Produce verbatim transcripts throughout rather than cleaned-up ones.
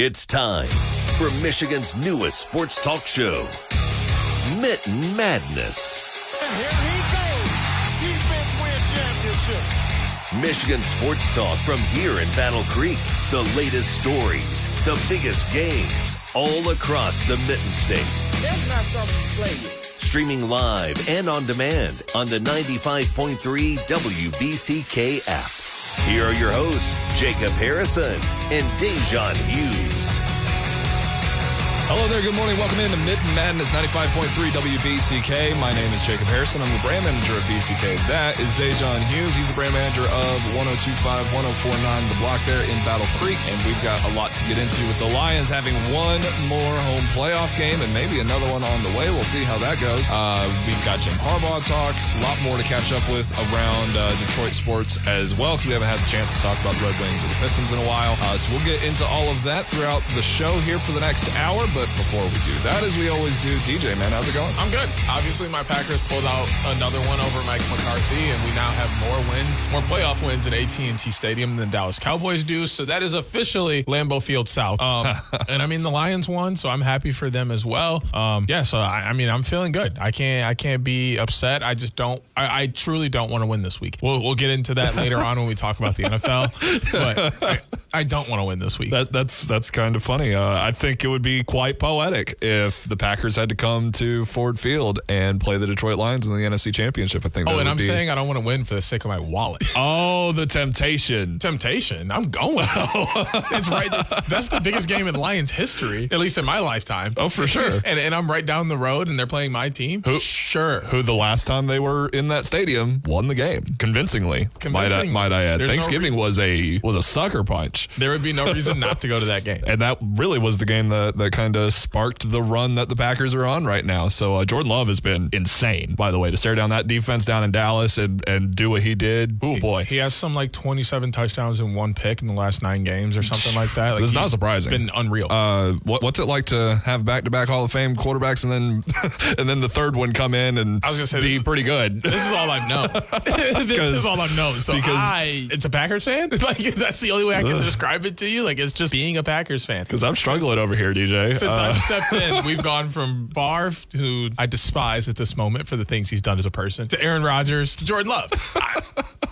It's time for Michigan's newest sports talk show, Mitten Madness. And here he goes. Defense win championship. Michigan sports talk from here in Battle Creek. The latest stories, the biggest games, all across the Mitten State. That's not something you play with. Streaming live and on demand on the ninety-five point three W B C K app. Here are your hosts, Jacob Harrison and Da'Jzon Hughes. Hello there. Good morning. Welcome in to Mitten Madness ninety-five point three W B C K. My name is Jacob Harrison. I'm the brand manager of B C K. That is Da'Jzon Hughes. He's the brand manager of ten twenty-five, ten forty-nine, The Block there in Battle Creek. And we've got a lot to get into with the Lions having one more home playoff game and maybe another one on the way. We'll see how that goes. Uh, we've got Jim Harbaugh talk. A lot more to catch up with around uh, Detroit sports as well, because we haven't had the chance to talk about the Red Wings or the Pistons in a while. Uh, so we'll get into all of that throughout the show here for the next hour. But before we do that, as we always do, D J, man, how's it going? I'm good. Obviously, my Packers pulled out another one over Mike McCarthy, and we now have more wins, more playoff wins at A T and T Stadium than Dallas Cowboys do. So that is officially Lambeau Field South. Um, and, I mean, the Lions won, so I'm happy for them as well. Um, yeah, so, I, I mean, I'm feeling good. I can't I can't be upset. I just don't – I truly don't want to win this week. We'll, we'll get into that later on when we talk about the N F L. But I, I don't want to win this week. That, that's, that's kind of funny. Uh, I think it would be quite poetic if the Packers had to come to Ford Field and play the Detroit Lions in the N F C Championship. I think. Oh, and I'm be... saying I don't want to win for the sake of my wallet. Oh, the temptation. Temptation. I'm going. It's right. That's the biggest game in Lions history, at least in my lifetime. Oh, for sure. and and I'm right down the road, and they're playing my team. Who, sure. Who the last time they were in that stadium won the game convincingly. Convincingly. Might I, might I add? There's Thanksgiving no re- was a was a sucker punch. There would be no reason not to go to that game. And that really was the game that that kind sparked the run that the Packers are on right now. So uh, Jordan Love has been insane, by the way, to stare down that defense down in Dallas and, and do what he did. Oh, boy. He has some like twenty-seven touchdowns and one pick in the last nine games or something like that. Like, it's not surprising. It's been unreal. Uh, what, what's it like to have back-to-back Hall of Fame quarterbacks and then and then the third one come in and I was gonna say, be this, pretty good? This is all I've known. This is all I've known. So because I, it's a Packers fan? Like, that's the only way I can ugh. describe it to you? Like, it's just being a Packers fan. Because I'm struggling over here, D J. Since I've stepped in, we've gone from Favre, who I despise at this moment for the things he's done as a person, to Aaron Rodgers, to Jordan Love. I,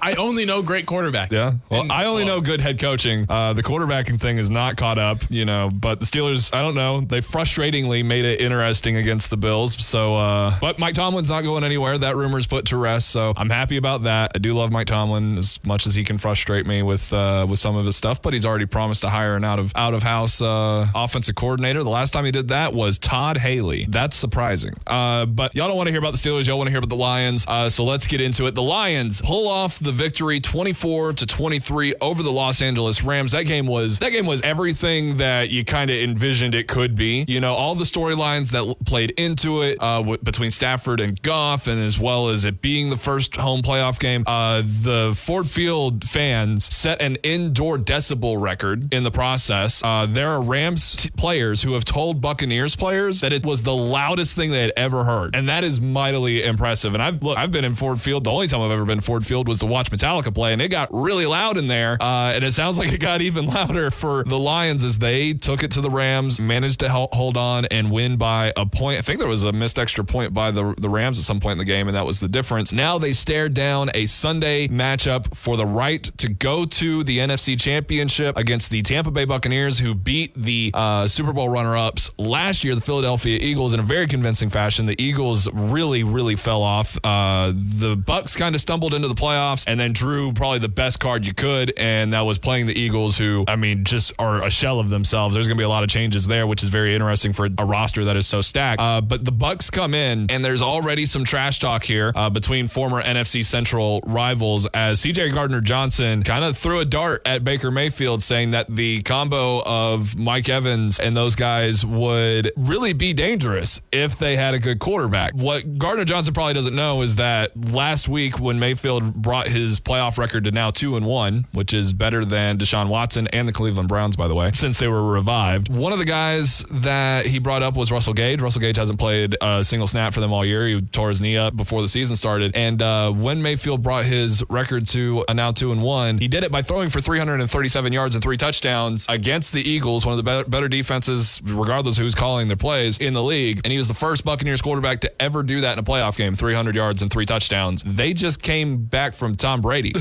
I only know great quarterback. Yeah, well, and, I only well, know good head coaching. Uh, the quarterbacking thing is not caught up, you know, but the Steelers, I don't know. They frustratingly made it interesting against the Bills. So, uh, but Mike Tomlin's not going anywhere. That rumor's put to rest, so I'm happy about that. I do love Mike Tomlin as much as he can frustrate me with uh, with some of his stuff, but he's already promised to hire an out-of-house out of house uh, offensive coordinator. The last time he did that was Todd Haley. That's surprising. Uh, but y'all don't want to hear about the Steelers. Y'all want to hear about the Lions. Uh, so let's get into it. The Lions pull off the victory twenty-four to twenty-three over the Los Angeles Rams. That game was that game was everything that you kind of envisioned it could be. You know, all the storylines that played into it uh, w- between Stafford and Goff, and as well as it being the first home playoff game. Uh, the Ford Field fans set an indoor decibel record in the process. Uh, there are Rams t- players who have told Buccaneers players that it was the loudest thing they had ever heard, and that is mightily impressive. And I've look, I've been in Ford Field. The only time I've ever been in Ford Field was to watch Metallica play, and it got really loud in there. Uh, and it sounds like it got even louder for the Lions as they took it to the Rams, managed to hold on and win by a point. I think there was a missed extra point by the the Rams at some point in the game, and that was the difference. Now they stare down a Sunday matchup for the right to go to the N F C Championship against the Tampa Bay Buccaneers, who beat the uh, Super Bowl runner ups last year, the Philadelphia Eagles, in a very convincing fashion. The Eagles really, really fell off. Uh, the Bucs kind of stumbled into the playoffs and then drew probably the best card you could, and that was playing the Eagles, who, I mean, just are a shell of themselves. There's going to be a lot of changes there, which is very interesting for a roster that is so stacked. Uh, but the Bucs come in, and there's already some trash talk here uh, between former N F C Central rivals, as C J. Gardner-Johnson kind of threw a dart at Baker Mayfield, saying that the combo of Mike Evans and those guys would really be dangerous if they had a good quarterback. What Gardner-Johnson probably doesn't know is that last week when Mayfield brought his his playoff record to now two and one, which is better than Deshaun Watson and the Cleveland Browns, by the way, since they were revived. One of the guys that he brought up was Russell Gage. Russell Gage hasn't played a single snap for them all year. He tore his knee up before the season started. And uh, when Mayfield brought his record to a now two and one, he did it by throwing for three hundred thirty-seven yards and three touchdowns against the Eagles, one of the better, better defenses, regardless of who's calling their plays in the league. And he was the first Buccaneers quarterback to ever do that in a playoff game, three hundred yards and three touchdowns. They just came back from Tom Brady.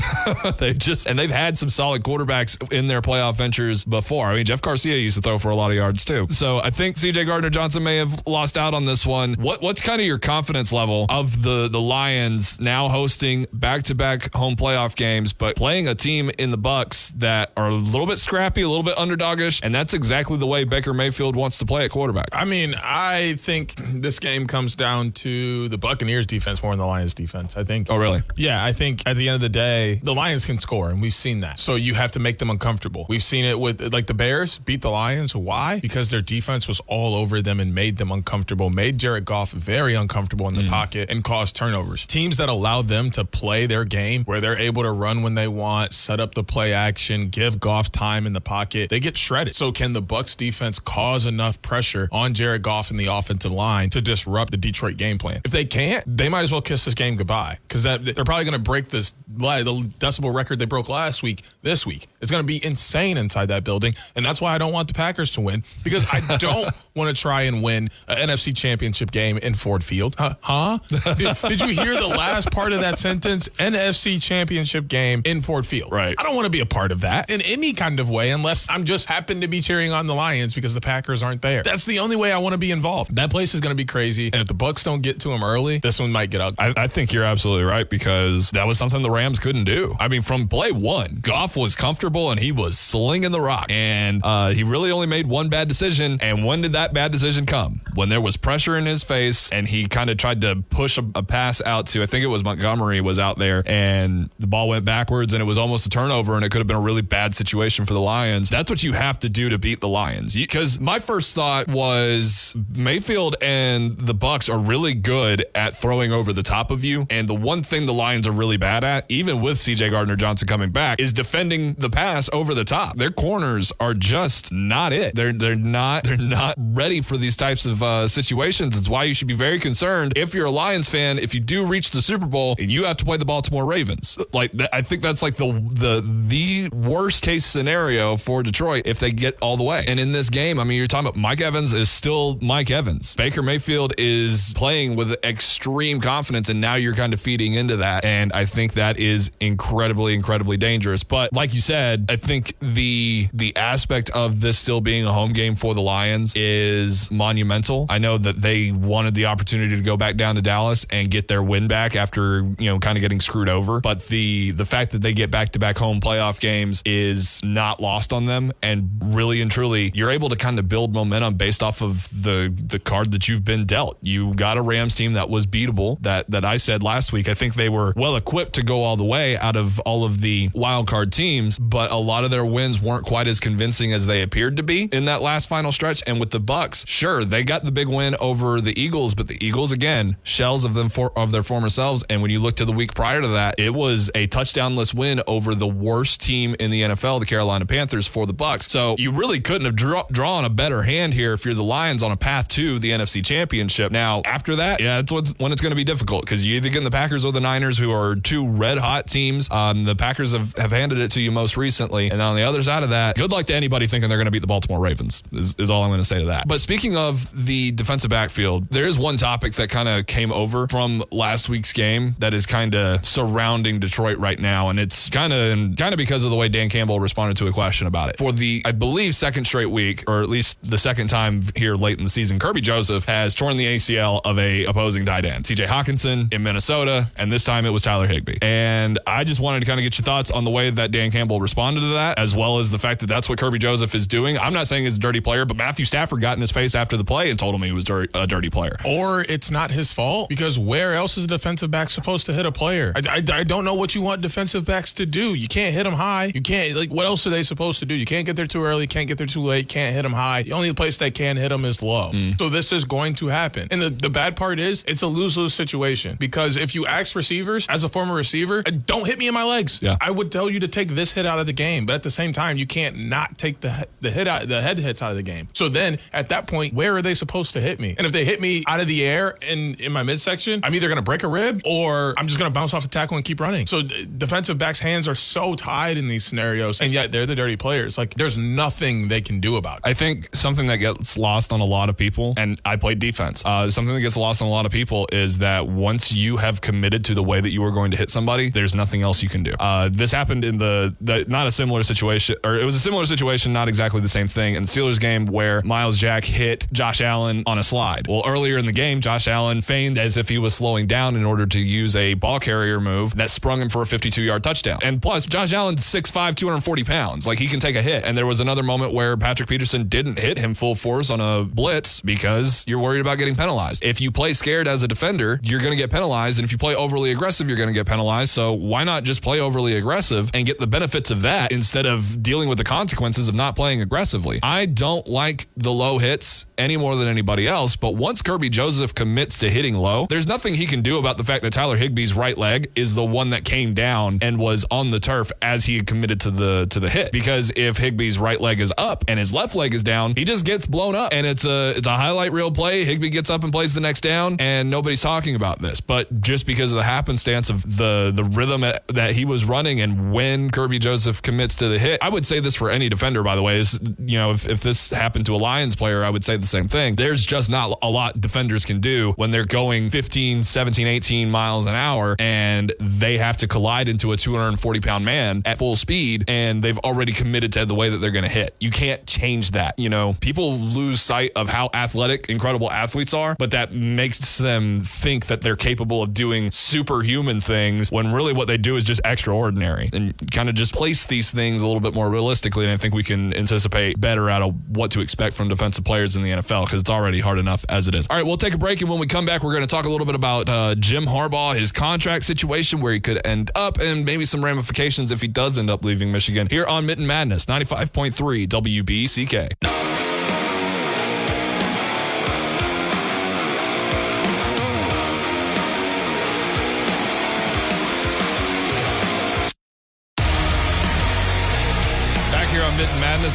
They just, and they've had some solid quarterbacks in their playoff ventures before. I mean, Jeff Garcia used to throw for a lot of yards too. So I think C J. Gardner-Johnson may have lost out on this one. What What's kind of your confidence level of the, the Lions now hosting back-to-back home playoff games, but playing a team in the Bucks that are a little bit scrappy, a little bit underdogish, and that's exactly the way Baker Mayfield wants to play at quarterback? I mean, I think this game comes down to the Buccaneers defense more than the Lions defense, I think. Oh, really? Yeah, I think at the end of the day, the Lions can score, and we've seen that. So you have to make them uncomfortable. We've seen it with, like, the Bears beat the Lions. Why? Because their defense was all over them and made them uncomfortable, made Jared Goff very uncomfortable in the mm. pocket and caused turnovers. Teams that allow them to play their game, where they're able to run when they want, set up the play action, give Goff time in the pocket, they get shredded. So can the Bucs defense cause enough pressure on Jared Goff and the offensive line to disrupt the Detroit game plan? If they can't, they might as well kiss this game goodbye, because that they're probably going to break this the decibel record they broke last week this week. It's going to be insane inside that building, and that's why I don't want the Packers to win, because I don't want to try and win an N F C championship game in Ford Field. Huh? huh? Did, did you hear the last part of that sentence? N F C championship game in Ford Field. Right. I don't want to be a part of that in any kind of way, unless I'm just happen to be cheering on the Lions because the Packers aren't there. That's the only way I want to be involved. That place is going to be crazy. And if the Bucs don't get to them early, this one might get ugly. I, I think you're absolutely right, because that was something the Rams couldn't do. I mean, from play one, Goff was comfortable and he was slinging the rock. And uh, he really only made one bad decision. And when did that bad decision come? When there was pressure in his face, and he kind of tried to push a, a pass out to, I think it was Montgomery was out there, and the ball went backwards and it was almost a turnover, and it could have been a really bad situation for the Lions. That's what you have to do to beat the Lions. Because my first thought was Mayfield and the Bucks are really good at throwing over the top of you. And the one thing the Lions are really bad at, even with C J. Gardner-Johnson coming back, is defending the pass over the top. Their corners are just not it. They're, they're, not, they're not ready for these types of uh, situations. It's why you should be very concerned if you're a Lions fan, if you do reach the Super Bowl and you have to play the Baltimore Ravens. Like, I think that's like the the the worst case scenario for Detroit if they get all the way. And in this game, I mean, you're talking about Mike Evans is still Mike Evans. Baker Mayfield is playing with extreme confidence, and now you're kind of feeding into that. And I think that is incredibly, incredibly dangerous. But like you said, I think the the aspect of this still being a home game for the Lions is monumental. I know that they wanted the the opportunity to go back down to Dallas and get their win back after, you know, kind of getting screwed over. But the the fact that they get back-to-back home playoff games is not lost on them. And really and truly, you're able to kind of build momentum based off of the the card that you've been dealt. You got a Rams team that was beatable, that that I said last week. I think they were well-equipped to go all the way out of all of the wild card teams, but a lot of their wins weren't quite as convincing as they appeared to be in that last final stretch. And with the Bucks, sure, they got the big win over the Eagles, but the Eagles, again, shells of them for, of their former selves. And when you look to the week prior to that, it was a touchdownless win over the worst team in the N F L, the Carolina Panthers, for the Bucs. So you really couldn't have draw, drawn a better hand here if you're the Lions on a path to the N F C Championship. Now, after that, yeah, that's what, when it's going to be difficult, because you either get the Packers or the Niners, who are two red-hot teams. Um, the Packers have, have handed it to you most recently. And on the other side of that, good luck to anybody thinking they're going to beat the Baltimore Ravens, is, is all I'm going to say to that. But speaking of the defensive backfield, there is one topic that kind of came over from last week's game that is kind of surrounding Detroit right now, and it's kind of kind of because of the way Dan Campbell responded to a question about it. For the, I believe, second straight week, or at least the second time here late in the season, Kirby Joseph has torn the A C L of a opposing tight end, T J. Hawkinson, in Minnesota, and this time it was Tyler Higbee. And I just wanted to kind of get your thoughts on the way that Dan Campbell responded to that, as well as the fact that that's what Kirby Joseph is doing. I'm not saying he's a dirty player, but Matthew Stafford got in his face after the play and told him he was dirty, a dirty player. Or it's not his fault, because where else is a defensive back supposed to hit a player? I, I, I don't know what you want defensive backs to do. You can't hit them high. You can't, like, what else are they supposed to do? You can't get there too early, can't get there too late, can't hit them high. The only place they can hit them is low. Mm. So this is going to happen. And the, the bad part is it's a lose-lose situation, because if you ask receivers, as a former receiver, receiver, don't hit me in my legs. Yeah. I would tell you to take this hit out of the game, but at the same time, you can't not take the the hit out, the head hits out of the game. So then at that point, where are they supposed to hit me? And if they hit me out of the air and in my midsection, I'm either going to break a rib or I'm just going to bounce off the tackle and keep running. So d- defensive backs' hands are so tied in these scenarios, and yet they're the dirty players. Like, there's nothing they can do about it. I think something that gets lost on a lot of people, and I played defense, uh, something that gets lost on a lot of people is that once you have committed to the way that you are going to hit somebody, there's nothing else you can do. Uh, this happened in the, the, not a similar situation, or it was a similar situation, not exactly the same thing, in the Steelers game where Miles Jack hit Josh Allen on a slide. Well, earlier in the game, Josh Allen feigned as if he was slowing down in order to use a ball carrier move that sprung him for a fifty-two-yard touchdown. And plus, Josh Allen's six five, two hundred forty pounds. Like, he can take a hit. And there was another moment where Patrick Peterson didn't hit him full force on a blitz because you're worried about getting penalized. If you play scared as a defender, you're going to get penalized. And if you play overly aggressive, you're going to get penalized. So why not just play overly aggressive and get the benefits of that instead of dealing with the consequences of not playing aggressively? I don't like the low hits any more than anybody else, but once Kirby Joseph commits to hitting low, there's nothing he can do about the fact that Tyler Higbee's right leg is the one that came down and was on the turf as he had committed to the to the hit. Because if Higbee's right leg is up and his left leg is down, he just gets blown up, and it's a it's a highlight reel play. Higbee gets up and plays the next down, and nobody's talking about this. But just because of the happenstance of the the rhythm that he was running and when Kirby Joseph commits to the hit, I would say this for any defender, by the way, is, you know, if, if this happened to a Lions player, I would say the same thing. There's just not a lot defenders can do when they're going fifteen, seventeen, eighteen miles an hour and they have to collide into a two hundred forty pound man at full speed, and they've already committed to the way that they're going to hit. You can't change that. You know, people lose sight of how athletic, incredible athletes are, but that makes them think that they're capable of doing superhuman things when really what they do is just extraordinary, and kind of just place these things a little bit more realistically. And I think we can anticipate better out of what to expect from defensive players in the N F L, because it's already hard enough as it is. All right, we'll take a break, and when we come back, we're going to talk a little bit about uh, Jim Harbaugh, his contract situation, where he could end up, and maybe some ramifications if he does end up leaving Michigan, here on Mitten Madness, ninety-five point three W B C K.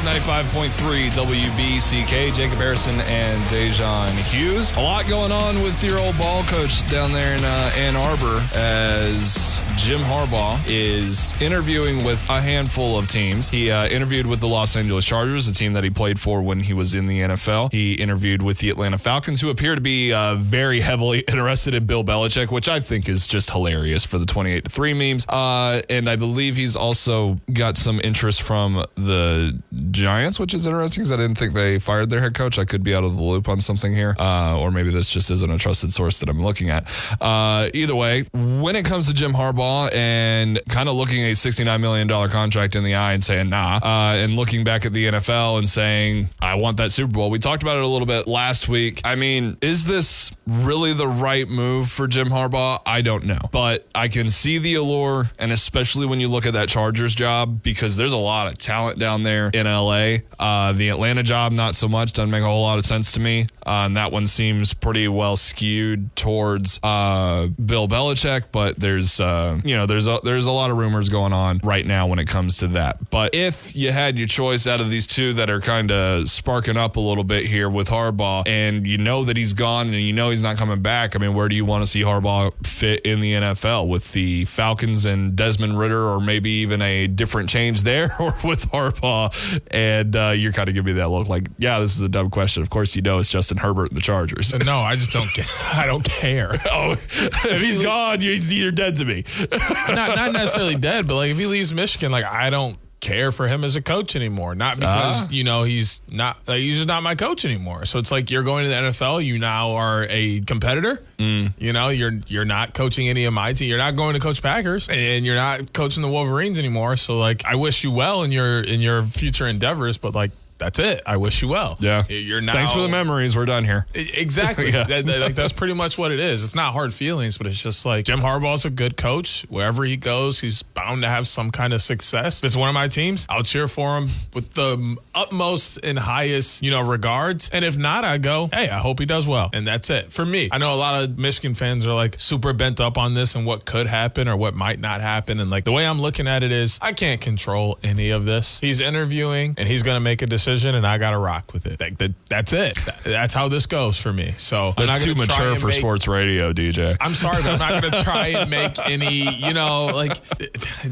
ninety-five point three W B C K. Jacob Harrison and Da'Jzon Hughes. A lot going on with your old ball coach down there in uh, Ann Arbor, as Jim Harbaugh is interviewing with a handful of teams. He uh, interviewed with the Los Angeles Chargers, a team that he played for when he was in the N F L. He interviewed with the Atlanta Falcons, who appear to be uh, very heavily interested in Bill Belichick, which I think is just hilarious for the twenty-eight to three memes. Uh, and I believe he's also got some interest from the Giants, which is interesting because I didn't think they fired their head coach. I could be out of the loop on something here, uh, or maybe this just isn't a trusted source that I'm looking at. Uh, either way, when it comes to Jim Harbaugh and kind of looking a sixty-nine million dollars contract in the eye and saying, nah, uh, and looking back at the N F L and saying, I want that Super Bowl. We talked about it a little bit last week. I mean, is this really the right move for Jim Harbaugh? I don't know, but I can see the allure, and especially when you look at that Chargers job, because there's a lot of talent down there in L A. Uh, the Atlanta job, not so much. Doesn't make a whole lot of sense to me. Uh, and that one seems pretty well skewed towards uh, Bill Belichick, but there's uh, you know, there's a, there's a lot of rumors going on right now when it comes to that. But if you had your choice out of these two that are kind of sparking up a little bit here with Harbaugh, and you know that he's gone and you know he's not coming back, I mean, where do you want to see Harbaugh fit in the N F L? With the Falcons and Desmond Ridder, or maybe even a different change there, or with Harbaugh? And uh, you're kind of giving me that look like, yeah, this is a dumb question. Of course, you know, it's Justin Herbert and the Chargers. No, I just don't care. I don't care. Oh, if he's gone, you're dead to me. not, not necessarily dead, but like if he leaves Michigan, like I don't care for him as a coach anymore. Not because, uh, you know, he's not, like, he's just not my coach anymore. So it's like, you're going to the N F L. You now are a competitor. Mm. You know, you're you're not coaching any of my team. You're not going to coach Packers, and you're not coaching the Wolverines anymore. So like, I wish you well in your in your future endeavors, but like, that's it. I wish you well. Yeah. You're now, thanks for the memories. We're done here. Exactly. Yeah. that, that, like, that's pretty much what it is. It's not hard feelings, but it's just like Jim Harbaugh's a good coach. Wherever he goes, he's bound to have some kind of success. If it's one of my teams, I'll cheer for him with the utmost and highest, you know, regards. And if not, I go, hey, I hope he does well. And that's it for me. I know a lot of Michigan fans are like super bent up on this and what could happen or what might not happen. And like the way I'm looking at it is I can't control any of this. He's interviewing and he's going to make a decision and I got to rock with it. Like that, that's it. That's how this goes for me. So that's I'm not too mature for make, sports radio, D J. I'm sorry, but I'm not going to try and make any, you know, like,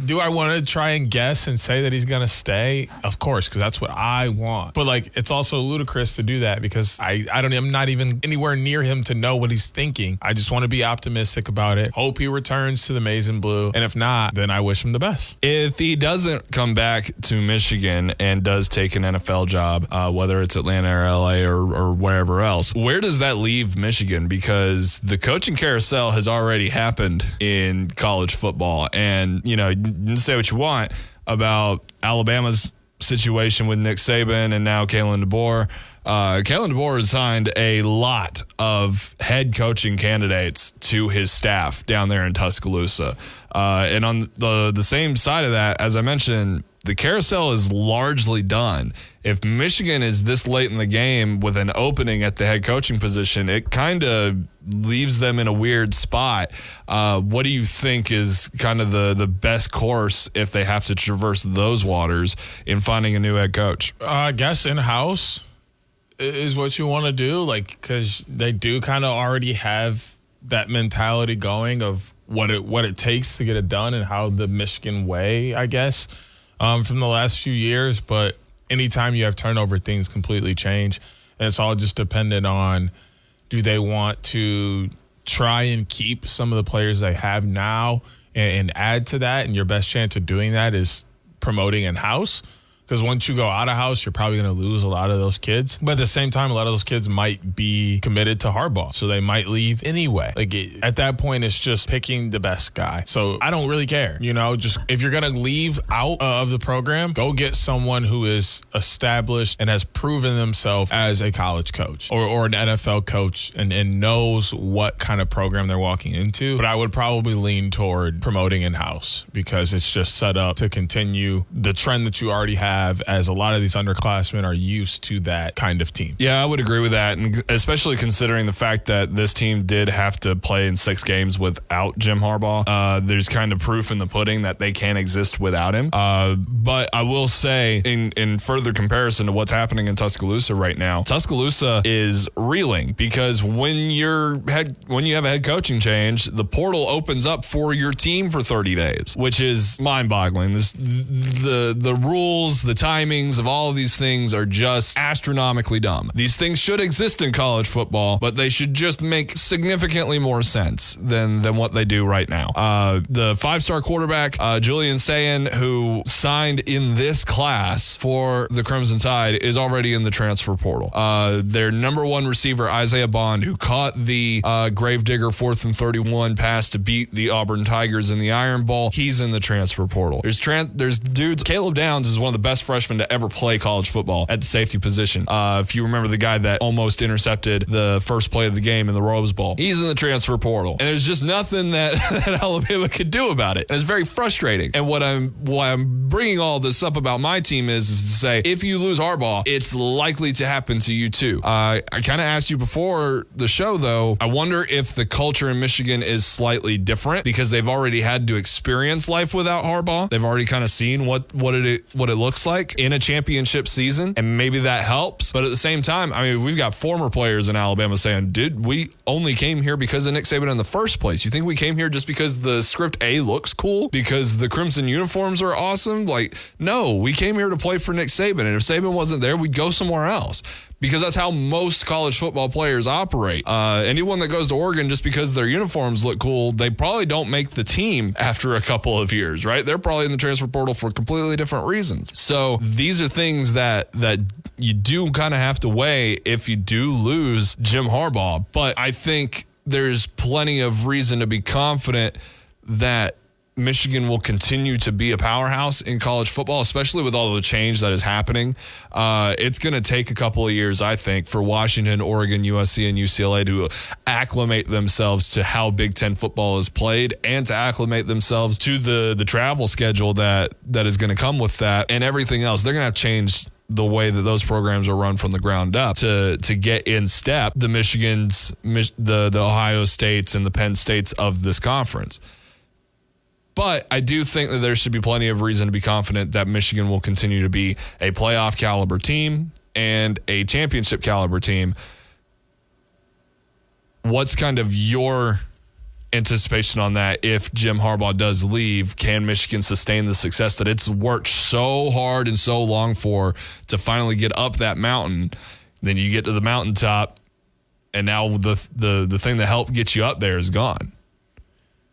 do I want to try and guess and say that he's going to stay? Of course, because that's what I want. But like, it's also ludicrous to do that because I, I don't, I'm not even anywhere near him to know what he's thinking. I just want to be optimistic about it. Hope he returns to the maize and blue. And if not, then I wish him the best. If he doesn't come back to Michigan and does take an N F L job, uh, whether it's Atlanta or L A or, or wherever else, where does that leave Michigan? Because the coaching carousel has already happened in college football. And, you know, you can say what you want about Alabama's situation with Nick Saban and now Kalen DeBoer. Uh, Kalen DeBoer has signed a lot of head coaching candidates to his staff down there in Tuscaloosa. Uh, and on the, the same side of that, as I mentioned, the carousel is largely done. If Michigan is this late in the game with an opening at the head coaching position, it kind of leaves them in a weird spot. Uh, what do you think is kind of the, the best course if they have to traverse those waters in finding a new head coach? Uh, I guess in-house is what you want to do, like, because they do kind of already have that mentality going of what it what it takes to get it done and how the Michigan way, I guess, um, from the last few years. But anytime you have turnover, things completely change. And it's all just dependent on, do they want to try and keep some of the players they have now and, and add to that? And your best chance of doing that is promoting in-house. Because once you go out of house, you're probably going to lose a lot of those kids. But at the same time, a lot of those kids might be committed to Harbaugh. So they might leave anyway. Like it, at that point, it's just picking the best guy. So I don't really care. You know, just if you're going to leave out of the program, go get someone who is established and has proven themselves as a college coach or, or an N F L coach and, and knows what kind of program they're walking into. But I would probably lean toward promoting in-house because it's just set up to continue the trend that you already have, as a lot of these underclassmen are used to that kind of team. Yeah, I would agree with that, and especially considering the fact that this team did have to play in six games without Jim Harbaugh. Uh, there's kind of proof in the pudding that they can't exist without him. Uh, but I will say, in, in further comparison to what's happening in Tuscaloosa right now, Tuscaloosa is reeling because when you're head, when you have a head coaching change, the portal opens up for your team for thirty days, which is mind-boggling. This, the the rules, the timings of all of these things are just astronomically dumb. These things should exist in college football, but they should just make significantly more sense than than what they do right now. Uh, the five-star quarterback, uh, Julian Sayin, who signed in this class for the Crimson Tide, is already in the transfer portal. Uh, their number one receiver, Isaiah Bond, who caught the uh, Gravedigger fourth and thirty-one pass to beat the Auburn Tigers in the Iron Bowl, he's in the transfer portal. There's, tran- there's dudes. Caleb Downs is one of the best freshman to ever play college football at the safety position. Uh, if you remember the guy that almost intercepted the first play of the game in the Rose Bowl, he's in the transfer portal. And there's just nothing that, that Alabama could do about it. And it's very frustrating. And what I'm why I'm bringing all this up about my team is, is to say, if you lose Harbaugh, it's likely to happen to you too. Uh, I kind of asked you before the show, though, I wonder if the culture in Michigan is slightly different because they've already had to experience life without Harbaugh. They've already kind of seen what, what it what it looks like. like in a championship season, and maybe that helps. But at the same time, I mean, we've got former players in Alabama saying, dude, we only came here because of Nick Saban in the first place. You think we came here just because the script A looks cool? Because the Crimson uniforms are awesome? Like, no, we came here to play for Nick Saban. And if Saban wasn't there, we'd go somewhere else. Because that's how most college football players operate. Uh, anyone that goes to Oregon just because their uniforms look cool, they probably don't make the team after a couple of years, right? They're probably in the transfer portal for completely different reasons. So these are things that that you do kind of have to weigh if you do lose Jim Harbaugh. But I think there's plenty of reason to be confident that Michigan will continue to be a powerhouse in college football, especially with all the change that is happening. Uh, it's going to take a couple of years, I think, for Washington, Oregon, U S C, and U C L A to acclimate themselves to how Big Ten football is played and to acclimate themselves to the the travel schedule that that is going to come with that and everything else. They're going to have changed the way that those programs are run from the ground up to to get in step the Michigans, the the Ohio States, and the Penn States of this conference. But I do think that there should be plenty of reason to be confident that Michigan will continue to be a playoff caliber team and a championship caliber team. What's kind of your anticipation on that? If Jim Harbaugh does leave, can Michigan sustain the success that it's worked so hard and so long for to finally get up that mountain? Then you get to the mountaintop, and now the the the thing that helped get you up there is gone.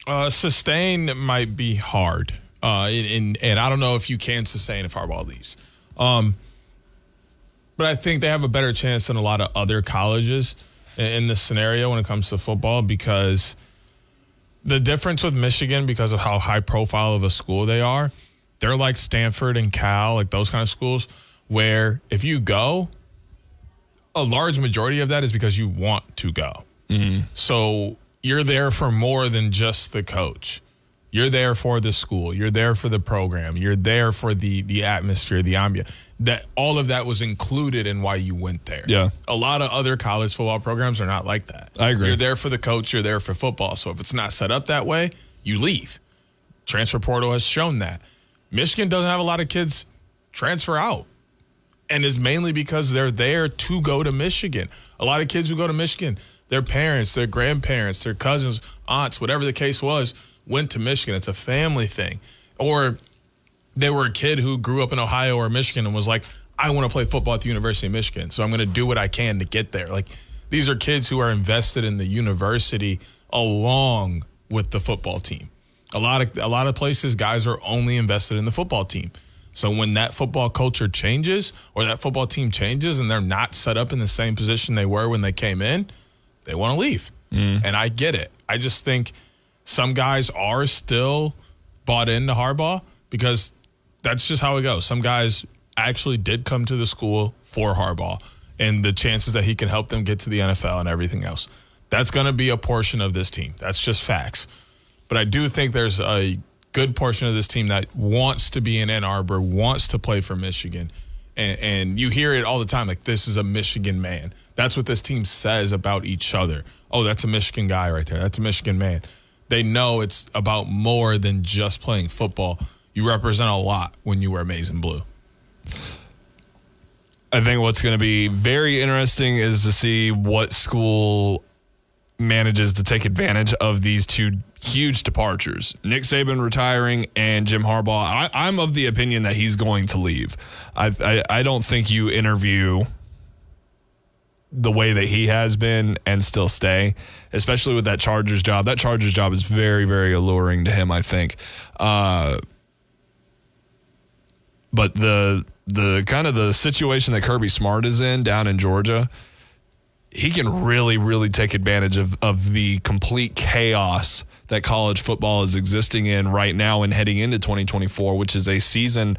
Uh, sustain might be hard, uh, and, and I don't know if you can sustain if Harbaugh leaves. Um, but I think they have a better chance than a lot of other colleges in, in this scenario when it comes to football, because the difference with Michigan, because of how high profile of a school they are, they're like Stanford and Cal, like those kind of schools, where if you go, a large majority of that is because you want to go. Mm-hmm. So you're there for more than just the coach. You're there for the school. You're there for the program. You're there for the the atmosphere, the ambiance. That all of that was included in why you went there. Yeah. A lot of other college football programs are not like that. I agree. You're there for the coach. You're there for football. So if it's not set up that way, you leave. Transfer portal has shown that. Michigan doesn't have a lot of kids transfer out, and it's mainly because they're there to go to Michigan. A lot of kids who go to Michigan, their parents, their grandparents, their cousins, aunts, whatever the case was, went to Michigan. It's a family thing. Or they were a kid who grew up in Ohio or Michigan and was like, I want to play football at the University of Michigan, so I'm going to do what I can to get there. Like, these are kids who are invested in the university along with the football team. A lot of a lot of places, guys are only invested in the football team. So when that football culture changes or that football team changes and they're not set up in the same position they were when they came in, they want to leave. Mm. And I get it. I just think some guys are still bought into Harbaugh because that's just how it goes. Some guys actually did come to the school for Harbaugh and the chances that he can help them get to the N F L and everything else. That's going to be a portion of this team. That's just facts. But I do think there's a good portion of this team that wants to be in Ann Arbor, wants to play for Michigan. And, and you hear it all the time, like, this is a Michigan man. That's what this team says about each other. Oh, that's a Michigan guy right there. That's a Michigan man. They know it's about more than just playing football. You represent a lot when you wear maize and blue. I think what's going to be very interesting is to see what school manages to take advantage of these two huge departures. Nick Saban retiring and Jim Harbaugh. I, I'm of the opinion that he's going to leave. I, I, I don't think you interview the way that he has been and still stay, especially with that Chargers job. That Chargers job is very, very alluring to him, I think. Uh, but the the kind of the situation that Kirby Smart is in down in Georgia, he can really, really take advantage of, of the complete chaos that college football is existing in right now and heading into twenty twenty-four, which is a season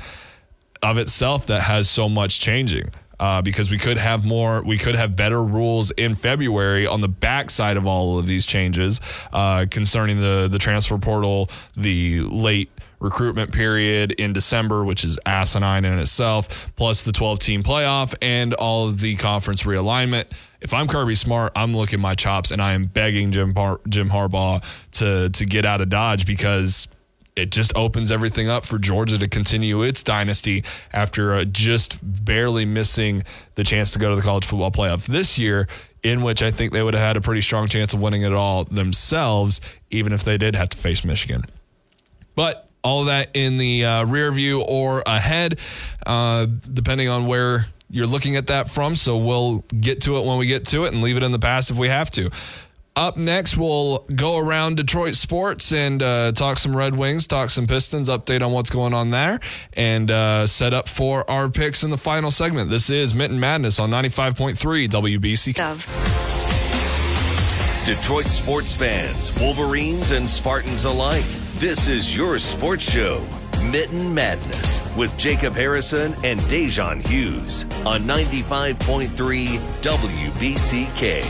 of itself that has so much changing. Uh, because we could have more, we could have better rules in February on the backside of all of these changes uh, concerning the the transfer portal, the late recruitment period in December, which is asinine in itself, plus the twelve-team playoff and all of the conference realignment. If I'm Kirby Smart, I'm looking my chops and I am begging Jim Har- Jim Harbaugh to to get out of Dodge, because it just opens everything up for Georgia to continue its dynasty after uh, just barely missing the chance to go to the college football playoff this year, in which I think they would have had a pretty strong chance of winning it all themselves, even if they did have to face Michigan. But all that in the uh, rear view or ahead, uh, depending on where you're looking at that from. So we'll get to it when we get to it and leave it in the past if we have to. Up next, we'll go around Detroit sports and uh, talk some Red Wings, talk some Pistons, update on what's going on there, and uh, set up for our picks in the final segment. This is Mitten Madness on ninety-five point three W B C K. Dove. Detroit sports fans, Wolverines and Spartans alike, This is your sports show, Mitten Madness, with Jacob Harrison and Da'Jzon Hughes on ninety-five point three W B C K.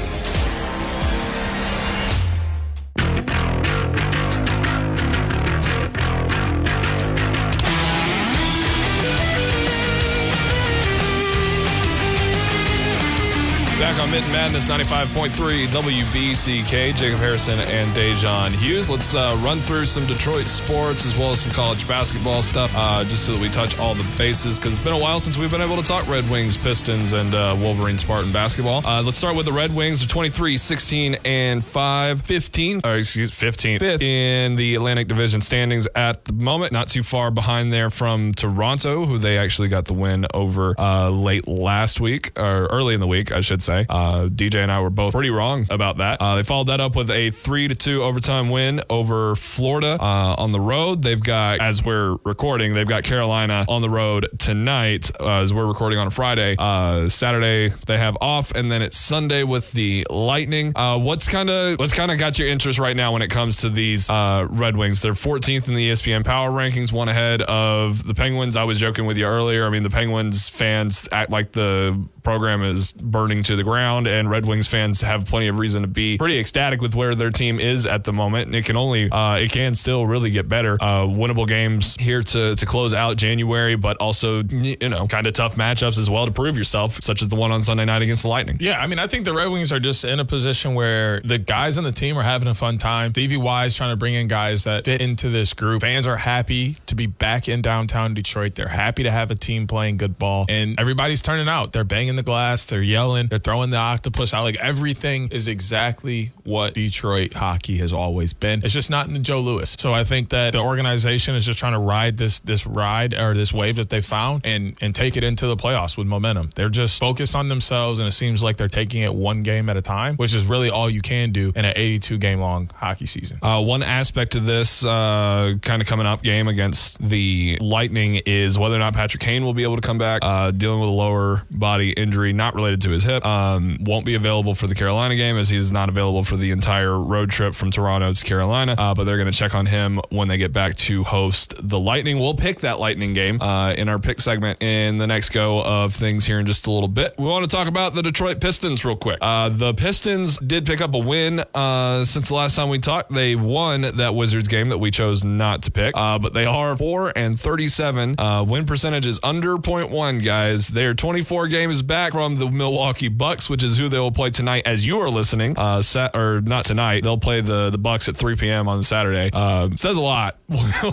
Mitten Madness ninety-five point three W B C K. Jacob Harrison and Da'Jzon Hughes. Let's uh, run through some Detroit sports as well as some college basketball stuff uh, just so that we touch all the bases, because it's been a while since we've been able to talk Red Wings, Pistons, and uh, Wolverine Spartan basketball. Uh, let's start with the Red Wings. They're twenty-three, sixteen, and five. fifteen, or excuse me, fifteenth in the Atlantic Division standings at the moment. Not too far behind there from Toronto, who they actually got the win over uh, late last week, or early in the week, I should say. Uh, Uh, D J and I were both pretty wrong about that. Uh, they followed that up with a three to two overtime win over Florida uh, on the road. They've got, as we're recording, they've got Carolina on the road tonight uh, as we're recording on a Friday. Uh, Saturday they have off, and then it's Sunday with the Lightning. Uh, what's kind of what's kind of got your interest right now when it comes to these uh, Red Wings? They're fourteenth in the E S P N Power Rankings, one ahead of the Penguins. I was joking with you earlier. I mean, the Penguins fans act like the program is burning to the ground, and Red Wings fans have plenty of reason to be pretty ecstatic with where their team is at the moment. And it can only, uh, it can still really get better. Uh, winnable games here to to close out January, but also, you know, kind of tough matchups as well to prove yourself, such as the one on Sunday night against the Lightning. Yeah, I mean, I think the Red Wings are just in a position where the guys on the team are having a fun time. D V Y is trying to bring in guys that fit into this group. Fans are happy to be back in downtown Detroit. They're happy to have a team playing good ball, and everybody's turning out. They're banging the glass. They're yelling. They're throwing the octopus out. Like, everything is exactly what Detroit hockey has always been. It's just not in the Joe Louis. So I think that the organization is just trying to ride this this ride or this wave that they found and and take it into the playoffs with momentum. They're just focused on themselves, and it seems like they're taking it one game at a time, which is really all you can do in an eighty-two game long hockey season. Uh, one aspect of this uh, kind of coming up game against the Lightning is whether or not Patrick Kane will be able to come back, uh, dealing with a lower body injury not related to his hip. Um, Won't be available for the Carolina game, as he is not available for the entire road trip from Toronto to Carolina. Uh, but they're going to check on him when they get back to host the Lightning. We'll pick that Lightning game uh, in our pick segment in the next go of things here in just a little bit. We want to talk about the Detroit Pistons real quick. Uh, the Pistons did pick up a win uh, since the last time we talked. They won that Wizards game that we chose not to pick. Uh, but they are four and thirty-seven. Uh, win percentage is under point one, guys. They're twenty-four games back from the Milwaukee Bucks, which is who they will play tonight as you are listening. Uh, sat, or not tonight. They'll play the, the Bucks at three p.m. on Saturday. Uh, says a lot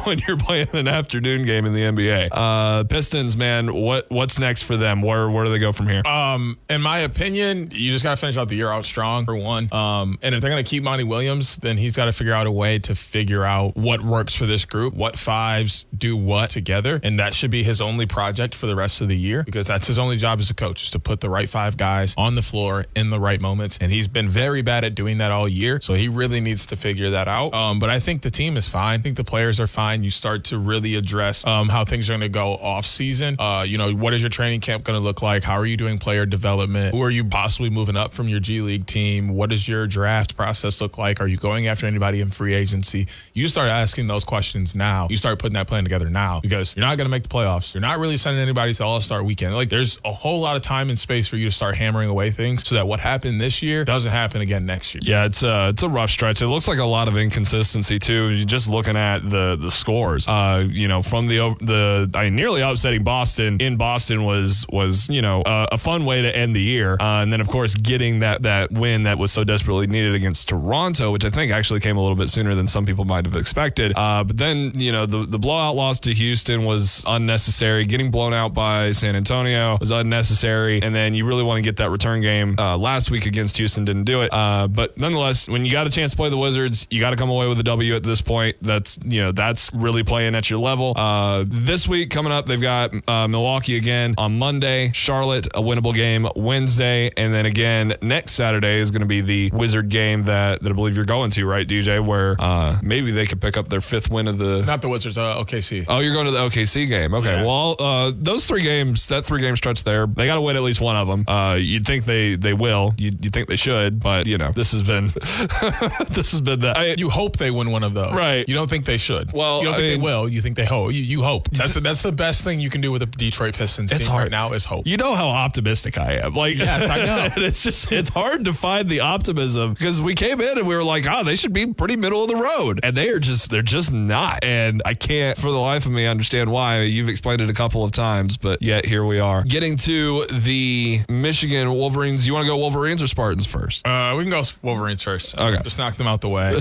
when you're playing an afternoon game in the N B A. Uh, Pistons, man, what what's next for them? Where where do they go from here? Um, in my opinion, you just got to finish out the year out strong, for one. Um, and if they're going to keep Monty Williams, then he's got to figure out a way to figure out what works for this group, what fives do what together. And that should be his only project for the rest of the year, because that's his only job as a coach, is to put the right five guys on the floor in the right moments, and he's been very bad at doing that all year, so he really needs to figure that out. Um, but I think the team is fine. I think the players are fine. You start to really address um, how things are going to go off season. Uh, you know, what is your training camp going to look like? How are you doing player development? Who are you possibly moving up from your G League team? What does your draft process look like? Are you going after anybody in free agency? You start asking those questions now. You start putting that plan together now, because you're not going to make the playoffs. You're not really sending anybody to All-Star Weekend. Like, there's a whole lot of time and space for you to start hammering away things so that what happened this year doesn't happen again next year. Yeah, it's a, it's a rough stretch. It looks like a lot of inconsistency, too. You're just looking at the the scores, uh, you know, from the the I mean, nearly upsetting Boston in Boston was, was you know, uh, a fun way to end the year. Uh, and then, of course, getting that, that win that was so desperately needed against Toronto, which I think actually came a little bit sooner than some people might have expected. Uh, but then, you know, the, the blowout loss to Houston was unnecessary. Getting blown out by San Antonio was unnecessary. And then you really want to get that return game uh, last week against Houston, didn't do it. Uh, but nonetheless, when you got a chance to play the Wizards, you got to come away with a W at this point. That's, you know, that's really playing at your level. Uh, this week coming up, they've got uh, Milwaukee again on Monday, Charlotte, a winnable game Wednesday, and then again next Saturday is going to be the Wizard game that, that I believe you're going to, right, D J? Where uh, maybe they could pick up their fifth win of the... Not the Wizards, uh, O K C. Oh, you're going to the O K C game. Okay, yeah. Well, uh, those three games, that three-game stretch there, they got to win at least one of them. Uh, you'd think they, they will. You you think they should, but you know this has been this has been that. I, you hope they win one of those, right? You don't think they should. Well, you don't I think mean, they will. You think they hope. You, you hope. That's the, that's the best thing you can do with a Detroit Pistons team hard. right now is hope. You know how optimistic I am. Like yes, I know. It's just it's hard to find the optimism because we came in and we were like, ah, oh, they should be pretty middle of the road, and they are just they're just not. And I can't for the life of me understand why. You've explained it a couple of times, but yet here we are. Getting to the Michigan Wolverines. You want to go Wolverines or Spartans first? Uh, we can go Wolverines first. Okay. Just knock them out the way.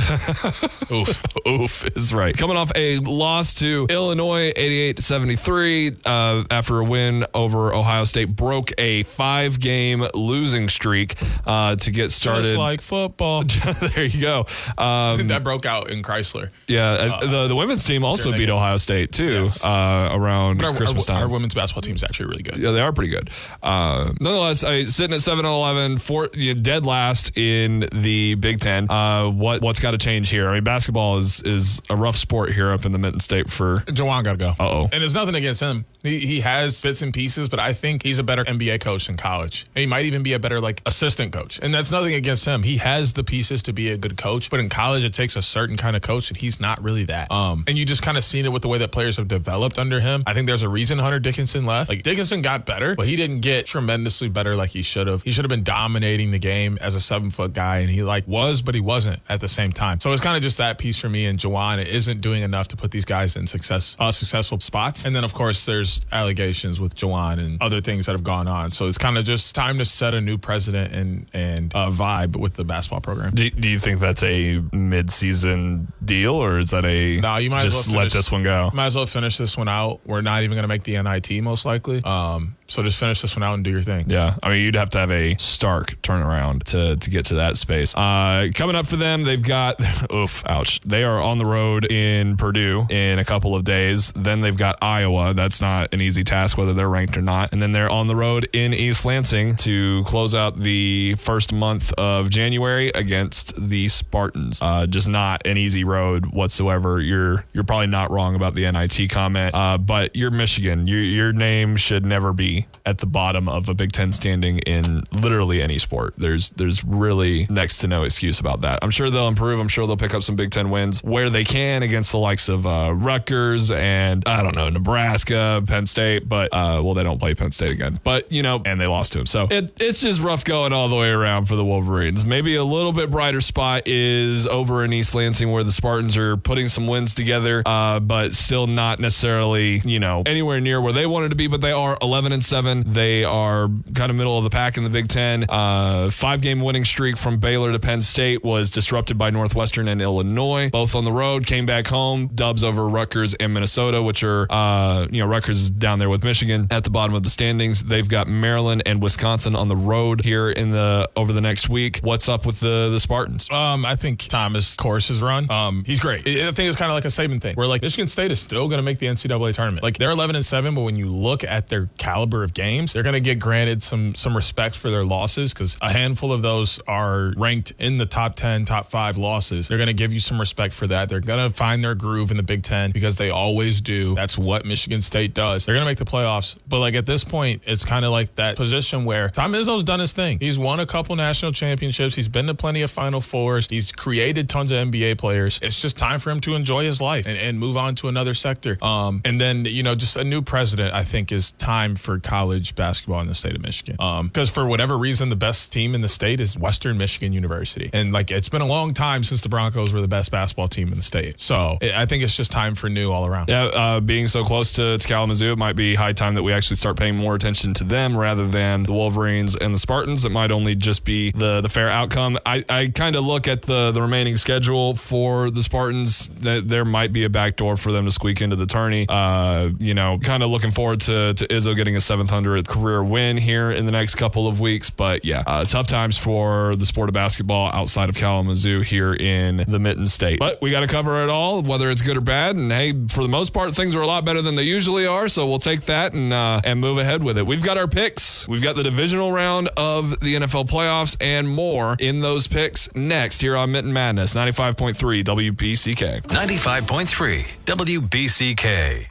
Oof. Oof is right. Coming off a loss to Illinois, eighty-eight to seventy-three, uh, after a win over Ohio State, broke a five-game losing streak uh, to get started. Just like football. There you go. Um, that broke out in Chrysler. Yeah. Uh, the, the women's team also beat game. Ohio State, too, yes. uh, around our, Christmas our, time. Our women's basketball team is actually really good. Yeah, they are pretty good. Uh, nonetheless, I, sitting at seven and eleven, four, you know, dead last in the Big Ten. Uh, what, what's got to change here? I mean, basketball is is a rough sport here up in the Mitten State for... Juwan got to go. Uh-oh. And there's nothing against him. He, he has bits and pieces, but I think he's a better N B A coach than college. And he might even be a better, like, assistant coach. And that's nothing against him. He has the pieces to be a good coach, but in college it takes a certain kind of coach, and he's not really that. Um, and you just kind of seen it with the way that players have developed under him. I think there's a reason Hunter Dickinson left. Like, Dickinson got better, but he didn't get tremendously better like he should have. He should have been dominating the game as a seven-foot guy, and he, like, was, but he wasn't at the same time. So it's kind of just that piece for me, and Juwan isn't doing enough to put these guys in success, uh, successful spots. And then, of course, there's allegations with Juwan and other things that have gone on. So it's kind of just time to set a new precedent and and uh, vibe with the basketball program. Do, do you think that's a mid-season deal, or is that a nah, you might just as well finish, let this one go? Might as well finish this one out. We're not even going to make the N I T most likely. Um, so just finish this one out and do your thing. Yeah. I mean, you'd have to have a stark turnaround to, to get to that space. Uh, coming up for them, they've got, oof, ouch. They are on the road in Purdue in a couple of days. Then they've got Iowa. That's not an easy task, whether they're ranked or not. And then they're on the road in East Lansing to close out the first month of January against the Spartans. Uh, just not an easy road whatsoever. You're you're probably not wrong about the N I T comment, uh, but you're Michigan. Your, your name should never be at the bottom of a Big Ten standing in literally any sport. There's, there's really next to no excuse about that. I'm sure they'll improve. I'm sure they'll pick up some Big Ten wins where they can against the likes of uh, Rutgers and, I don't know, Nebraska, Penn State, but uh, well, they don't play Penn State again, but you know, and they lost to him. So it, it's just rough going all the way around for the Wolverines. Maybe a little bit brighter spot is over in East Lansing where the Spartans are putting some wins together, uh, but still not necessarily, you know, anywhere near where they wanted to be, but they are eleven and seven. They are kind of middle of the pack in the Big Ten. Uh, five game winning streak from Baylor to Penn State was disrupted by Northwestern and Illinois, both on the road, came back home, dubs over Rutgers and Minnesota, which are, uh, you know, Rutgers down there with Michigan at the bottom of the standings. They've got Maryland and Wisconsin on the road here in the over the next week. What's up with the, the Spartans? Um, I think Thomas' course is run. Um, he's great. It, I think it's kind of like a Saban thing where like Michigan State is still going to make the N C double A tournament. Like they're eleven and seven, but when you look at their caliber of games, they're going to get granted some some respect for their losses because a handful of those are ranked in the top ten, top five losses. They're going to give you some respect for that. They're going to find their groove in the Big Ten because they always do. That's what Michigan State does. Does. They're going to make the playoffs. But like at this point, it's kind of like that position where Tom Izzo's done his thing. He's won a couple national championships. He's been to plenty of Final Fours. He's created tons of N B A players. It's just time for him to enjoy his life and, and move on to another sector. Um, and then, you know, just a new president, I think, is time for college basketball in the state of Michigan. Um, because for whatever reason, the best team in the state is Western Michigan University. And like it's been a long time since the Broncos were the best basketball team in the state. So it, I think it's just time for new all around. Yeah, uh, being so close to, to Cal Mizzou, it might be high time that we actually start paying more attention to them rather than the Wolverines and the Spartans. It might only just be the, the fair outcome. I, I kind of look at the, the remaining schedule for the Spartans. That there might be a backdoor for them to squeak into the tourney. Uh, you know, kind of looking forward to, to Izzo getting a seven hundredth career win here in the next couple of weeks. But yeah, uh, tough times for the sport of basketball outside of Kalamazoo here in the Mitten State. But we got to cover it all, whether it's good or bad. And hey, for the most part, things are a lot better than they usually are. So we'll take that and uh, and move ahead with it. We've got our picks. We've got the divisional round of the N F L playoffs and more in those picks next here on Mitten Madness, ninety-five point three W B C K. ninety-five point three W B C K.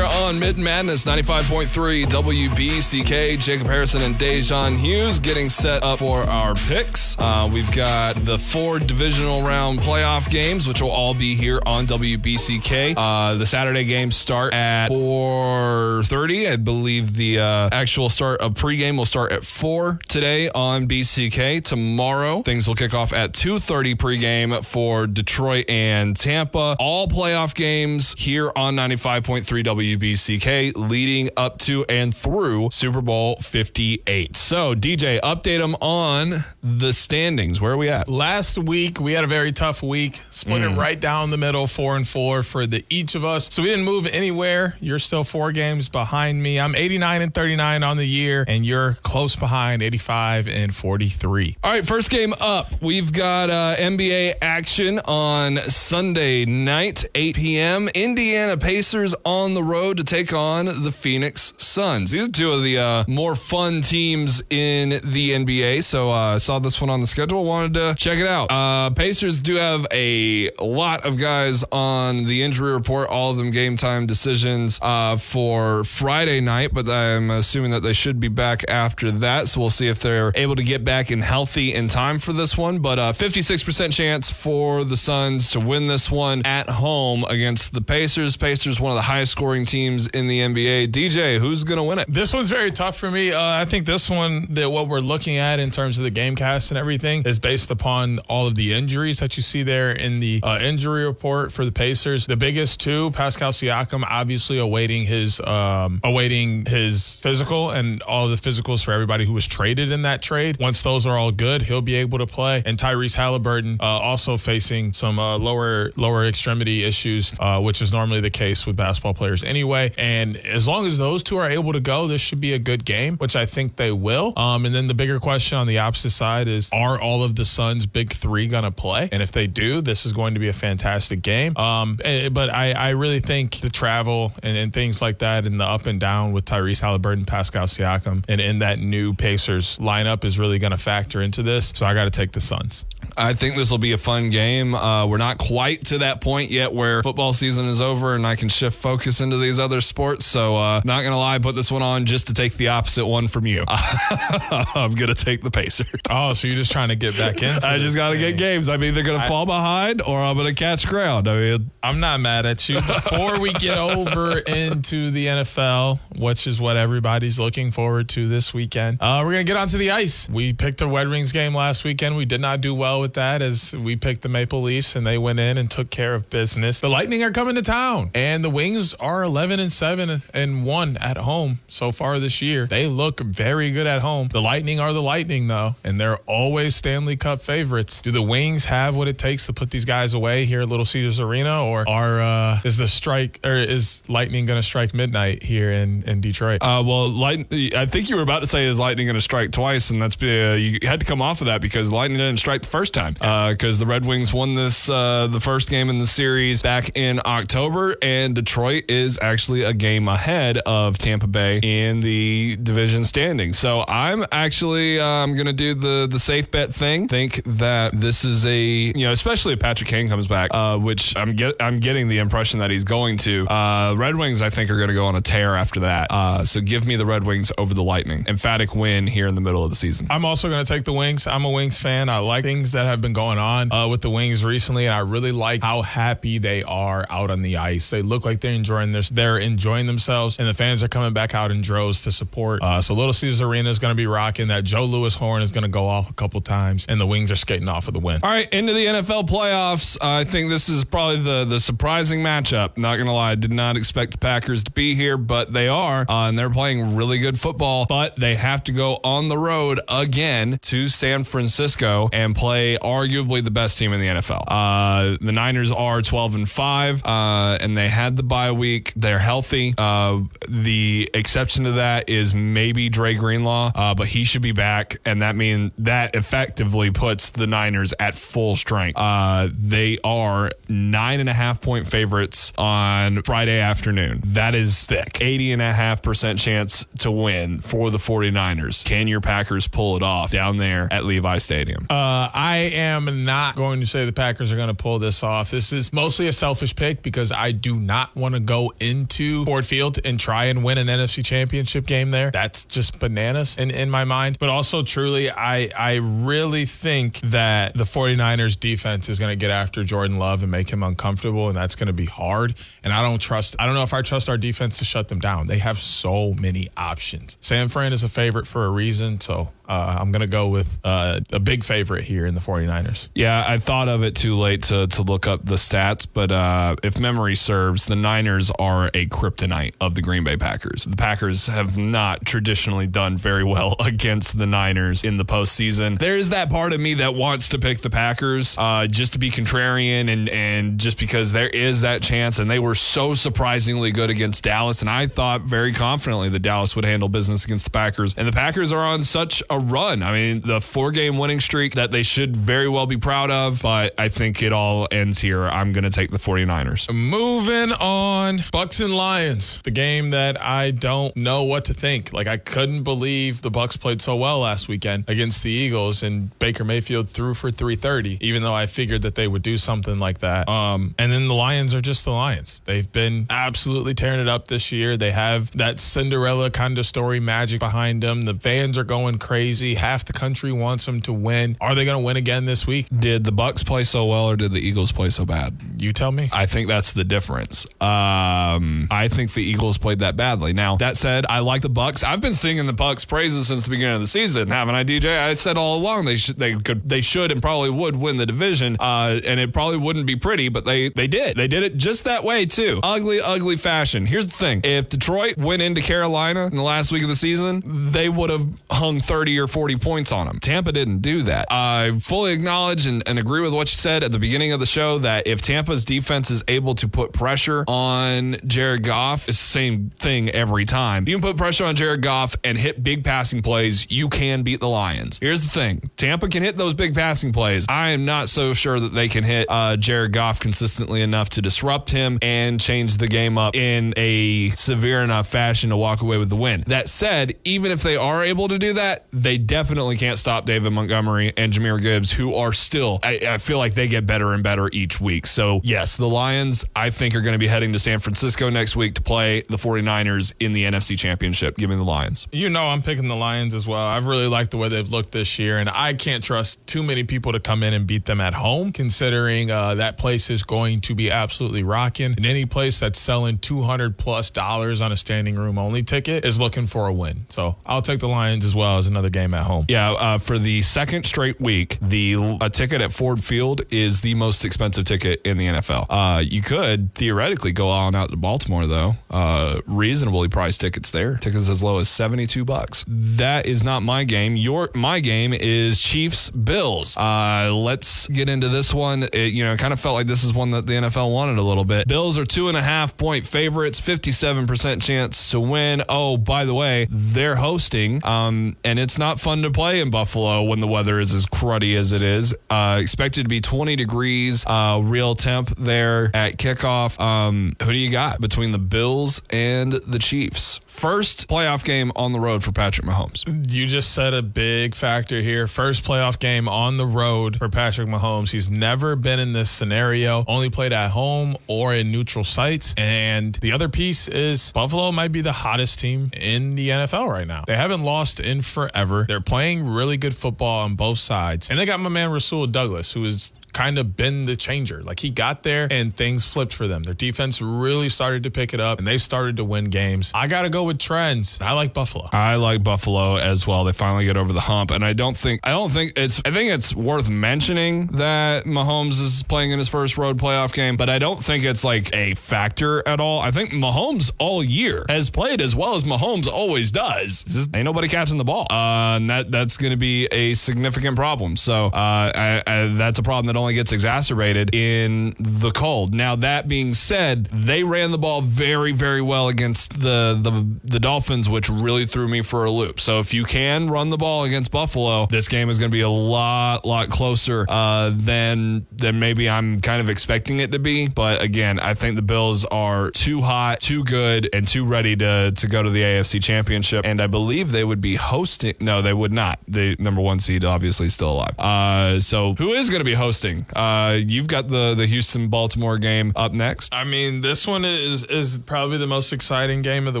on Mitten Madness, ninety-five point three W B C K. Jacob Harrison and Da'Jzon Hughes getting set up for our picks. Uh, we've got the four divisional round playoff games, which will all be here on W B C K. Uh, the Saturday games start at four thirty. I believe the uh, actual start of pregame will start at four today on B C K. Tomorrow, things will kick off at two thirty pregame for Detroit and Tampa. All playoff games here on ninety-five point three W B C K leading up to and through Super Bowl fifty-eight. So, D J, update them on the standings. Where are we at? Last week, we had a very tough week. Split mm. it right down the middle, four and four for the each of us. So, we didn't move anywhere. You're still four games behind me. I'm eighty-nine and thirty-nine on the year, and you're close behind, eighty-five and forty-three. All right, first game up. We've got uh, N B A action on Sunday night, eight p.m. Indiana Pacers on the road to take on the Phoenix Suns. These are two of the uh, more fun teams in the N B A, so I uh, saw this one on the schedule, wanted to check it out. Uh, Pacers do have a lot of guys on the injury report, all of them game time decisions uh, for Friday night, but I'm assuming that they should be back after that, so we'll see if they're able to get back and healthy in time for this one, but uh, fifty-six percent chance for the Suns to win this one at home against the Pacers. Pacers, one of the highest scoring teams in the N B A. D J, who's going to win it? This one's very tough for me. Uh, I think this one, that what we're looking at in terms of the game cast and everything is based upon all of the injuries that you see there in the uh, injury report for the Pacers. The biggest two, Pascal Siakam, obviously awaiting his um, awaiting his physical and all the physicals for everybody who was traded in that trade. Once those are all good, he'll be able to play. And Tyrese Halliburton uh, also facing some uh, lower lower extremity issues, uh, which is normally the case with basketball players. Players anyway, and as long as those two are able to go, this should be a good game, which I think they will. Um, and then the bigger question on the opposite side is, are all of the Suns' big three going to play? And if they do, this is going to be a fantastic game. Um, but I, I really think the travel and, and things like that and the up and down with Tyrese Halliburton, Pascal Siakam, and in that new Pacers lineup is really going to factor into this. So I got to take the Suns. I think this will be a fun game. Uh, we're not quite to that point yet where football season is over and I can shift focus into these other sports. So uh, not going to lie, put this one on just to take the opposite one from you. I'm going to take the Pacers. Oh, so you're just trying to get back into I just got to get games. I'm either going to fall behind or I'm going to catch ground. I mean, I'm not mad at you. Before we get over into the N F L, which is what everybody's looking forward to this weekend, uh, we're going to get onto the ice. We picked a Red Wings game last weekend. We did not do well with that, as we picked the Maple Leafs and they went in and took care of business. The Lightning are coming to town, and the Wings are eleven and seven and one at home so far this year. They look very good at home. The Lightning are the Lightning, though, and they're always Stanley Cup favorites. Do the Wings have what it takes to put these guys away here at Little Caesars Arena, or are uh, is the strike or is Lightning going to strike midnight here in in Detroit? Uh, well, light, I think you were about to say is Lightning going to strike twice, and that's uh, you had to come off of that because Lightning didn't strike the first. First time because uh, the Red Wings won this uh, the first game in the series back in October, and Detroit is actually a game ahead of Tampa Bay in the division standings. So I'm actually I'm um, gonna do the the safe bet thing. Think that this is a you know especially if Patrick Kane comes back, uh, which I'm get I'm getting the impression that he's going to. Uh, Red Wings I think are gonna go on a tear after that. Uh, so give me the Red Wings over the Lightning. Emphatic win here in the middle of the season. I'm also gonna take the Wings. I'm a Wings fan. I like things that have been going on uh, with the Wings recently, and I really like how happy they are out on the ice. They look like they're enjoying their, they're enjoying themselves, and the fans are coming back out in droves to support. Uh, so Little Caesars Arena is going to be rocking. That Joe Louis horn is going to go off a couple times, and the Wings are skating off with the win. All right, into the N F L playoffs. Uh, I think this is probably the, the surprising matchup. Not going to lie, I did not expect the Packers to be here, but they are, uh, and they're playing really good football, but they have to go on the road again to San Francisco and play arguably the best team in the N F L. Uh, the Niners are twelve and five, uh, and they had the bye week. They're healthy. Uh, the exception to that is maybe Dre Greenlaw, uh, but he should be back, and that means that effectively puts the Niners at full strength. Uh, they are nine and a half point favorites on Friday afternoon. That is thick. eighty and a half percent chance to win for the 49ers. Can your Packers pull it off down there at Levi Stadium? Uh, I am not going to say the Packers are going to pull this off. This is mostly a selfish pick because I do not want to go into Ford Field and try and win an N F C championship game there. That's just bananas in, in my mind. But also, truly, I, I really think that the 49ers defense is going to get after Jordan Love and make him uncomfortable, and that's going to be hard. And I don't trust, I don't know if I trust our defense to shut them down. They have so many options. San Fran is a favorite for a reason, so uh, I'm going to go with uh, a big favorite here in the 49ers. Yeah, I thought of it too late to, to look up the stats, but uh, if memory serves, the Niners are a kryptonite of the Green Bay Packers. The Packers have not traditionally done very well against the Niners in the postseason. There is that part of me that wants to pick the Packers uh, just to be contrarian and, and just because there is that chance, and they were so surprisingly good against Dallas, and I thought very confidently that Dallas would handle business against the Packers, and the Packers are on such a run. I mean, the four-game winning streak that they should very well be proud of, but I think it all ends here. I'm going to take the 49ers. Moving on, Bucks and Lions, the game that I don't know what to think. Like, I couldn't believe the Bucks played so well last weekend against the Eagles, and Baker Mayfield threw for three thirty, even though I figured that they would do something like that. Um, and then the Lions are just the Lions. They've been absolutely tearing it up this year. They have that Cinderella kind of story magic behind them. The fans are going crazy. Half the country wants them to win. Are they going to win again this week? Did the Bucks play so well or did the Eagles play so bad? You tell me. I think that's the difference. Um, I think the Eagles played that badly. Now, that said, I like the Bucks. I've been singing the Bucks praises since the beginning of the season, haven't I, D J? I said all along they should, they could, they should, and probably would win the division, uh, and it probably wouldn't be pretty, but they they did. They did it just that way too. Ugly, ugly fashion. Here's the thing: if Detroit went into Carolina in the last week of the season, they would have hung thirty or forty points on them. Tampa didn't do that. I fully acknowledge and, and agree with what you said at the beginning of the show that if Tampa's defense is able to put pressure on Jared Goff, it's the same thing every time. You can put pressure on Jared Goff and hit big passing plays, you can beat the Lions. Here's the thing: Tampa can hit those big passing plays. I am not so sure that they can hit uh, Jared Goff consistently enough to disrupt him and change the game up in a severe enough fashion to walk away with the win. That said, even if they are able to do that, they definitely can't stop David Montgomery and Jahmyr Gibbs, who are still, I, I feel like they get better and better each week. So yes, the Lions, I think, are going to be heading to San Francisco next week to play the 49ers in the N F C Championship. Give me the Lions. You know I'm picking the Lions as well. I've really liked the way they've looked this year, and I can't trust too many people to come in and beat them at home, considering uh, that place is going to be absolutely rocking. And any place that's selling two hundred plus dollars on a standing room only ticket is looking for a win. So I'll take the Lions as well as another game at home. Yeah, uh, for the second straight week, the a ticket at Ford Field is the most expensive ticket in the N F L. Uh, you could theoretically go on out to Baltimore, though. Uh, reasonably priced tickets there. Tickets as low as seventy-two bucks. That is not my game. Your my game is Chiefs Bills. Uh, let's get into this one. It, you know, kind of felt like this is one that the N F L wanted a little bit. Bills are two and a half point favorites, fifty-seven percent chance to win. Oh, by the way, they're hosting, um, and it's not fun to play in Buffalo when the weather is as cruddy as it is. Uh, expected to be twenty degrees, uh, real temp there at kickoff. Um, who do you got between the Bills and the Chiefs? First playoff game on the road for Patrick Mahomes. You just said a big factor here. First playoff game on the road for Patrick Mahomes. He's never been in this scenario, only played at home or in neutral sites. And the other piece is Buffalo might be the hottest team in the N F L right now. They haven't lost in forever. They're playing really good football on both sides. And they got my man Rasul Douglas, who is kind of been the changer. Like, he got there and things flipped for them. Their defense really started to pick it up and they started to win games. I got to go with trends. I like Buffalo. I like Buffalo as well. They finally get over the hump, and I don't think I don't think it's I think it's worth mentioning that Mahomes is playing in his first road playoff game, but I don't think it's like a factor at all. I think Mahomes all year has played as well as Mahomes always does. Just, ain't nobody catching the ball. Uh, and that that's going to be a significant problem. So uh, I, I, that's a problem that only only gets exacerbated in the cold. Now, that being said, they ran the ball very, very well against the, the, the Dolphins, which really threw me for a loop. So if you can run the ball against Buffalo, this game is going to be a lot, lot closer uh, than, than maybe I'm kind of expecting it to be. But again, I think the Bills are too hot, too good, and too ready to, to go to the A F C Championship. And I believe they would be hosting. No, they would not. The number one seed obviously still alive. Uh, so who is going to be hosting? Uh, you've got the, the Houston-Baltimore game up next. I mean, this one is is probably the most exciting game of the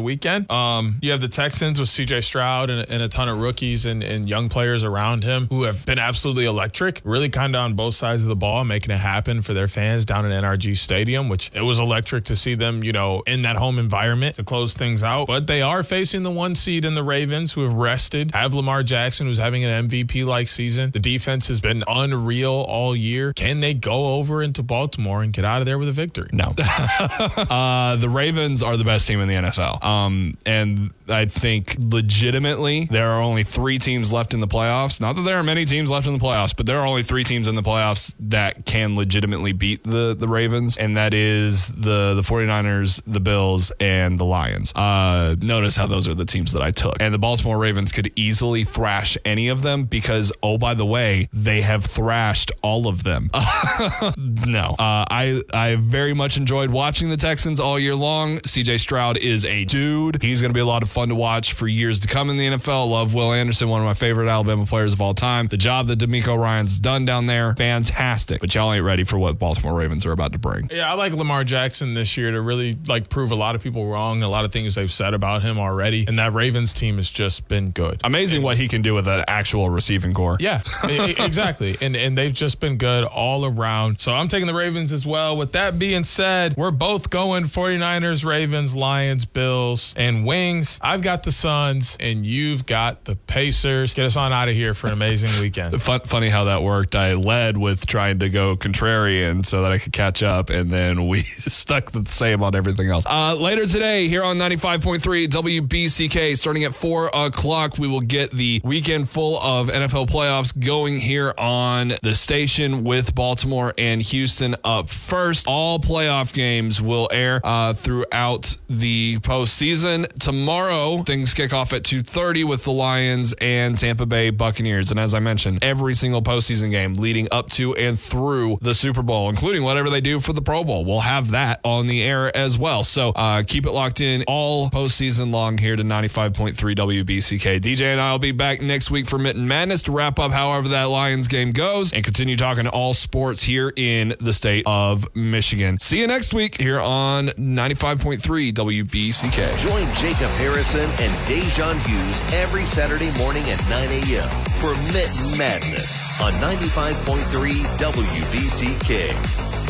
weekend. Um, you have the Texans with C J Stroud and, and a ton of rookies and, and young players around him who have been absolutely electric, really kind of on both sides of the ball, making it happen for their fans down in N R G Stadium, which it was electric to see them, you know, in that home environment to close things out. But they are facing the one seed in the Ravens, who have rested, have Lamar Jackson, who's having an M V P-like season. The defense has been unreal all year. Can they go over into Baltimore and get out of there with a victory? No. uh, the Ravens are the best team in the N F L. Um, and I think legitimately there are only three teams left in the playoffs. Not that there are many teams left in the playoffs, but there are only three teams in the playoffs that can legitimately beat the, the Ravens, and that is the, the 49ers, the Bills, and the Lions. Uh, notice how those are the teams that I took. And the Baltimore Ravens could easily thrash any of them because, oh, by the way, they have thrashed all of them. no. Uh, I, I very much enjoyed watching the Texans all year long. C J Stroud is a dude. He's going to be a lot of fun to watch for years to come in the N F L. Love Will Anderson, one of my favorite Alabama players of all time. The job that DeMeco Ryan's done down there, fantastic. But y'all ain't ready for what Baltimore Ravens are about to bring. Yeah, I like Lamar Jackson this year to really like prove a lot of people wrong, a lot of things they've said about him already. And that Ravens team has just been good. Amazing and what he can do with an actual receiving core. Yeah, exactly. And and they've just been good all around. So I'm taking the Ravens as well. With that being said, we're both going forty-niners, Ravens, Lions, Bills, and Wings. I've got the Suns, and you've got the Pacers. Get us on out of here for an amazing weekend. Fun, funny how that worked. I led with trying to go contrarian so that I could catch up, and then we stuck the same on everything else. Uh, later today, here on ninety-five point three W B C K, starting at four o'clock, we will get the weekend full of N F L playoffs going here on the station with Baltimore and Houston up first. All playoff games will air uh, throughout the postseason. Tomorrow, things kick off at two thirty with the Lions and Tampa Bay Buccaneers. And as I mentioned, every single postseason game leading up to and through the Super Bowl, including whatever they do for the Pro Bowl, we'll have that on the air as well. So uh, keep it locked in all postseason long here to ninety-five point three W B C K. D J and I will be back next week for Mitten Madness to wrap up however that Lions game goes and continue talking all sports here in the state of Michigan. See you next week here on ninety-five point three W B C K. Join Jacob Harrison and Da'Jzon Hughes every Saturday morning at nine a.m. for Mitten Madness on ninety-five point three W B C K.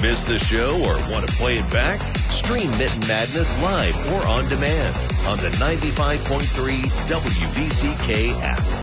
Miss the show or want to play it back? Stream Mitten Madness live or on demand on the ninety-five point three W B C K app.